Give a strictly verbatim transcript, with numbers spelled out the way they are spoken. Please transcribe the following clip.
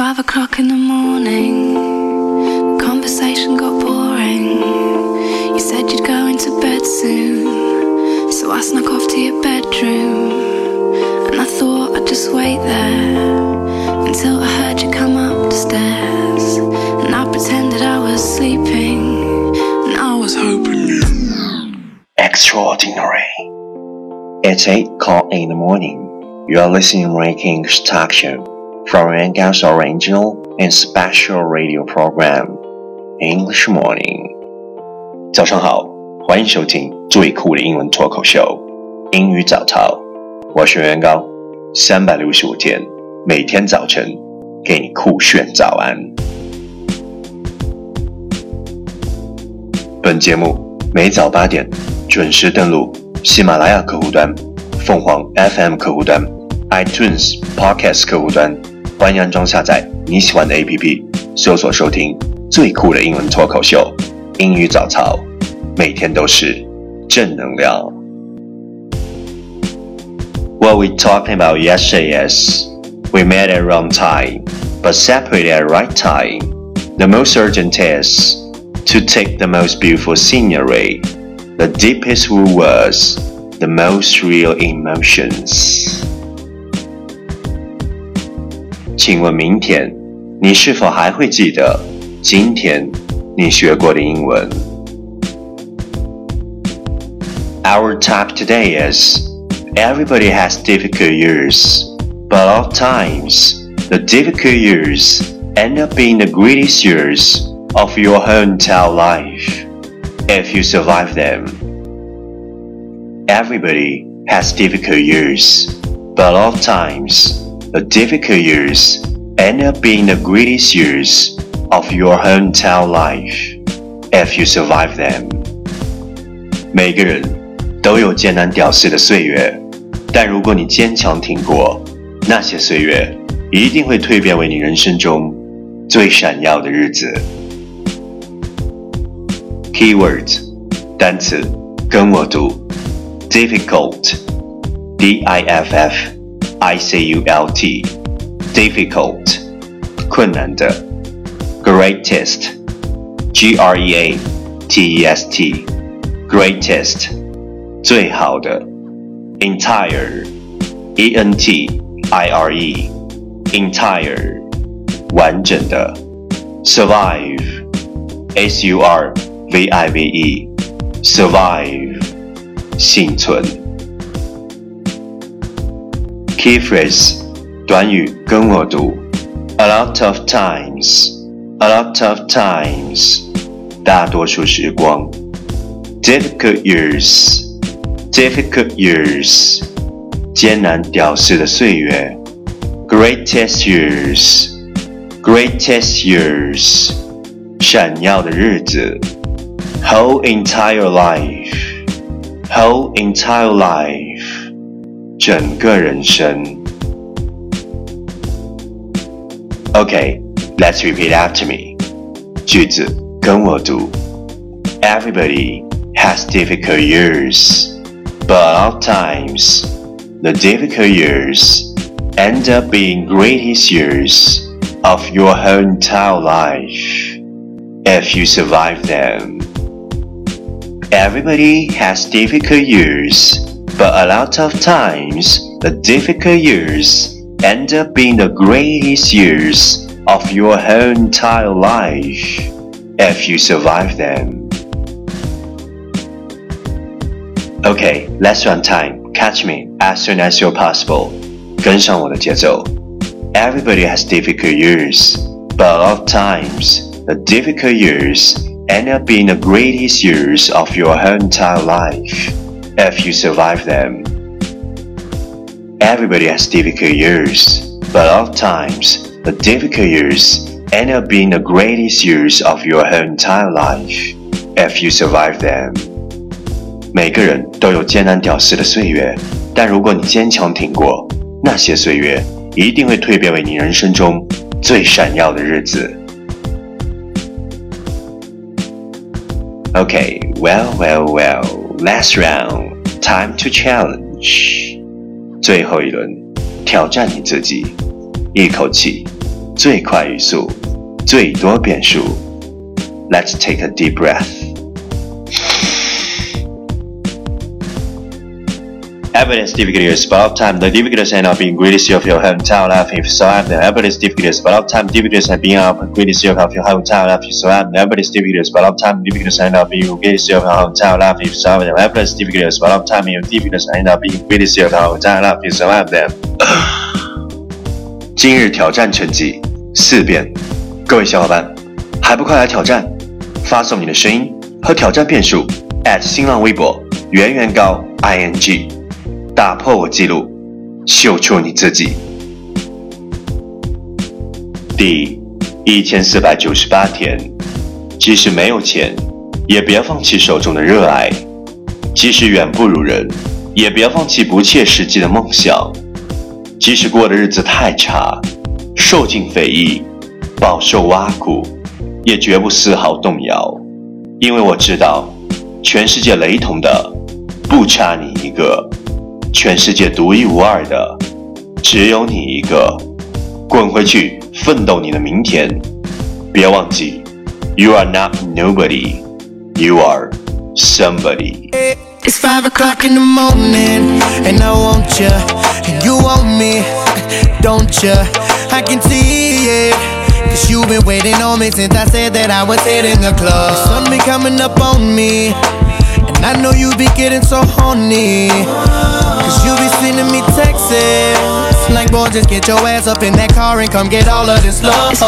five o'clock in the morning, the conversation got boring. You said you'd go into bed soon, so I snuck off to your bedroom. And I thought I'd just wait there until I heard you come up the stairs. And I pretended I was sleeping, and I was hoping you. Extraordinary. It's eight o'clock in the morning. You are listening to Rick English Talk Show.From Angus Original and Special Radio Program English Morning. 早上好，欢迎收听最酷的英文脱口秀英语早操，我是袁高，三百六十五天，每天早晨给你酷炫早安。本节目每早八点准时登录喜马拉雅客户端、凤凰 F M 客户端、iTunes Podcast 客户端。欢迎安装下载你喜欢的 A P P， 搜索收听最酷的英文脱口秀英语早操，每天都是正能量。What we talked about yesterday is we met at wrong time, but separated at right time. The most urgent is to take the most beautiful scenery, the deepest blue words, the most real emotions.请问明天你是否还会记得今天你学过的英文？ Our topic today is everybody has difficult years, but a lot of times the difficult years end up being the greatest years of your whole entire life if you survive them. Everybody has difficult years, but a lot of times.The difficult years end up being the greatest years of your whole entire life if you survive them. 每个人都有艰难屌丝的岁月，但如果你坚强挺过，那些岁月一定会蜕变为你人生中最闪耀的日子。Keyword 单词，跟我读 difficult, D I F F.I C U L T Difficult 困难的 Greatest G R E A T E S T Greatest 最好的 Entire E N T I R E Entire 完整的 Survive S U R V I V E Survive 幸存Key phrase 短语跟我读 A lot of times A lot of times 大多数时光 Difficult years Difficult years 艰难屌丝的岁月 Greatest years Greatest years 闪耀的日子 Whole entire life Whole entire life整个人生 Okay, let's repeat after me 句子跟我读 Everybody has difficult years But a lot of times The difficult years End up being greatest years Of your whole entire life If you survive them Everybody has difficult years But a lot of times, the difficult years end up being the greatest years of your whole entire life, if you survive them. Okay, let's run time. Catch me as soon as you're possible. 跟上我的节奏。Everybody has difficult years, but a lot of times, the difficult years end up being the greatest years of your whole entire life.If you survive them. Everybody has difficult years, but a lot of times, the difficult years end up being the greatest years of your whole entire life. If you survive them. 每个人都有艰难屌丝的岁月，但如果你坚强挺过，那些岁月一定会蜕变为你人生中最闪耀的日子。Okay, well, well, well.Last round, time to challenge. 最后一轮，挑战你自己，一口气最快语速，最多变数。Let's take a deep breath. Evidence difficulties, but uptime, the difficulties end up in greatest city of your hometown life if so have the evidence difficulties, but uptime difficulties have been up in greatest city of your hometown life if so have the evidence difficulties, but uptime difficulties end up in greatest city of your hometown life if so have the evidence difficulties, but uptime your difficulties end up in greatest city of your hometown life if so have them. 今日挑战成绩四遍，各位小伙伴还不快来挑战？发送你的声音和挑战变数 at 新浪微博圆圆高 ing。打破我记录，秀出你自己。第一千四百九十八天，即使没有钱，也别放弃手中的热爱；即使远不如人，也别放弃不切实际的梦想；即使过的日子太差，受尽非议，饱受挖苦，也绝不丝毫动摇，因为我知道，全世界雷同的不差你一个。全世界独一无二的只有你一个，滚回去奋斗你的明天，别忘记 You are not nobody, you are somebody. It's five o'clock in the morning and I want you and you want me, don't you? I can see it, cause you've been waiting on me since I said that I was hitting the club. The sun be coming up on me and I know you be getting so horny, cause you be sending me texts like boy just get your ass up in that car and come get all of this love.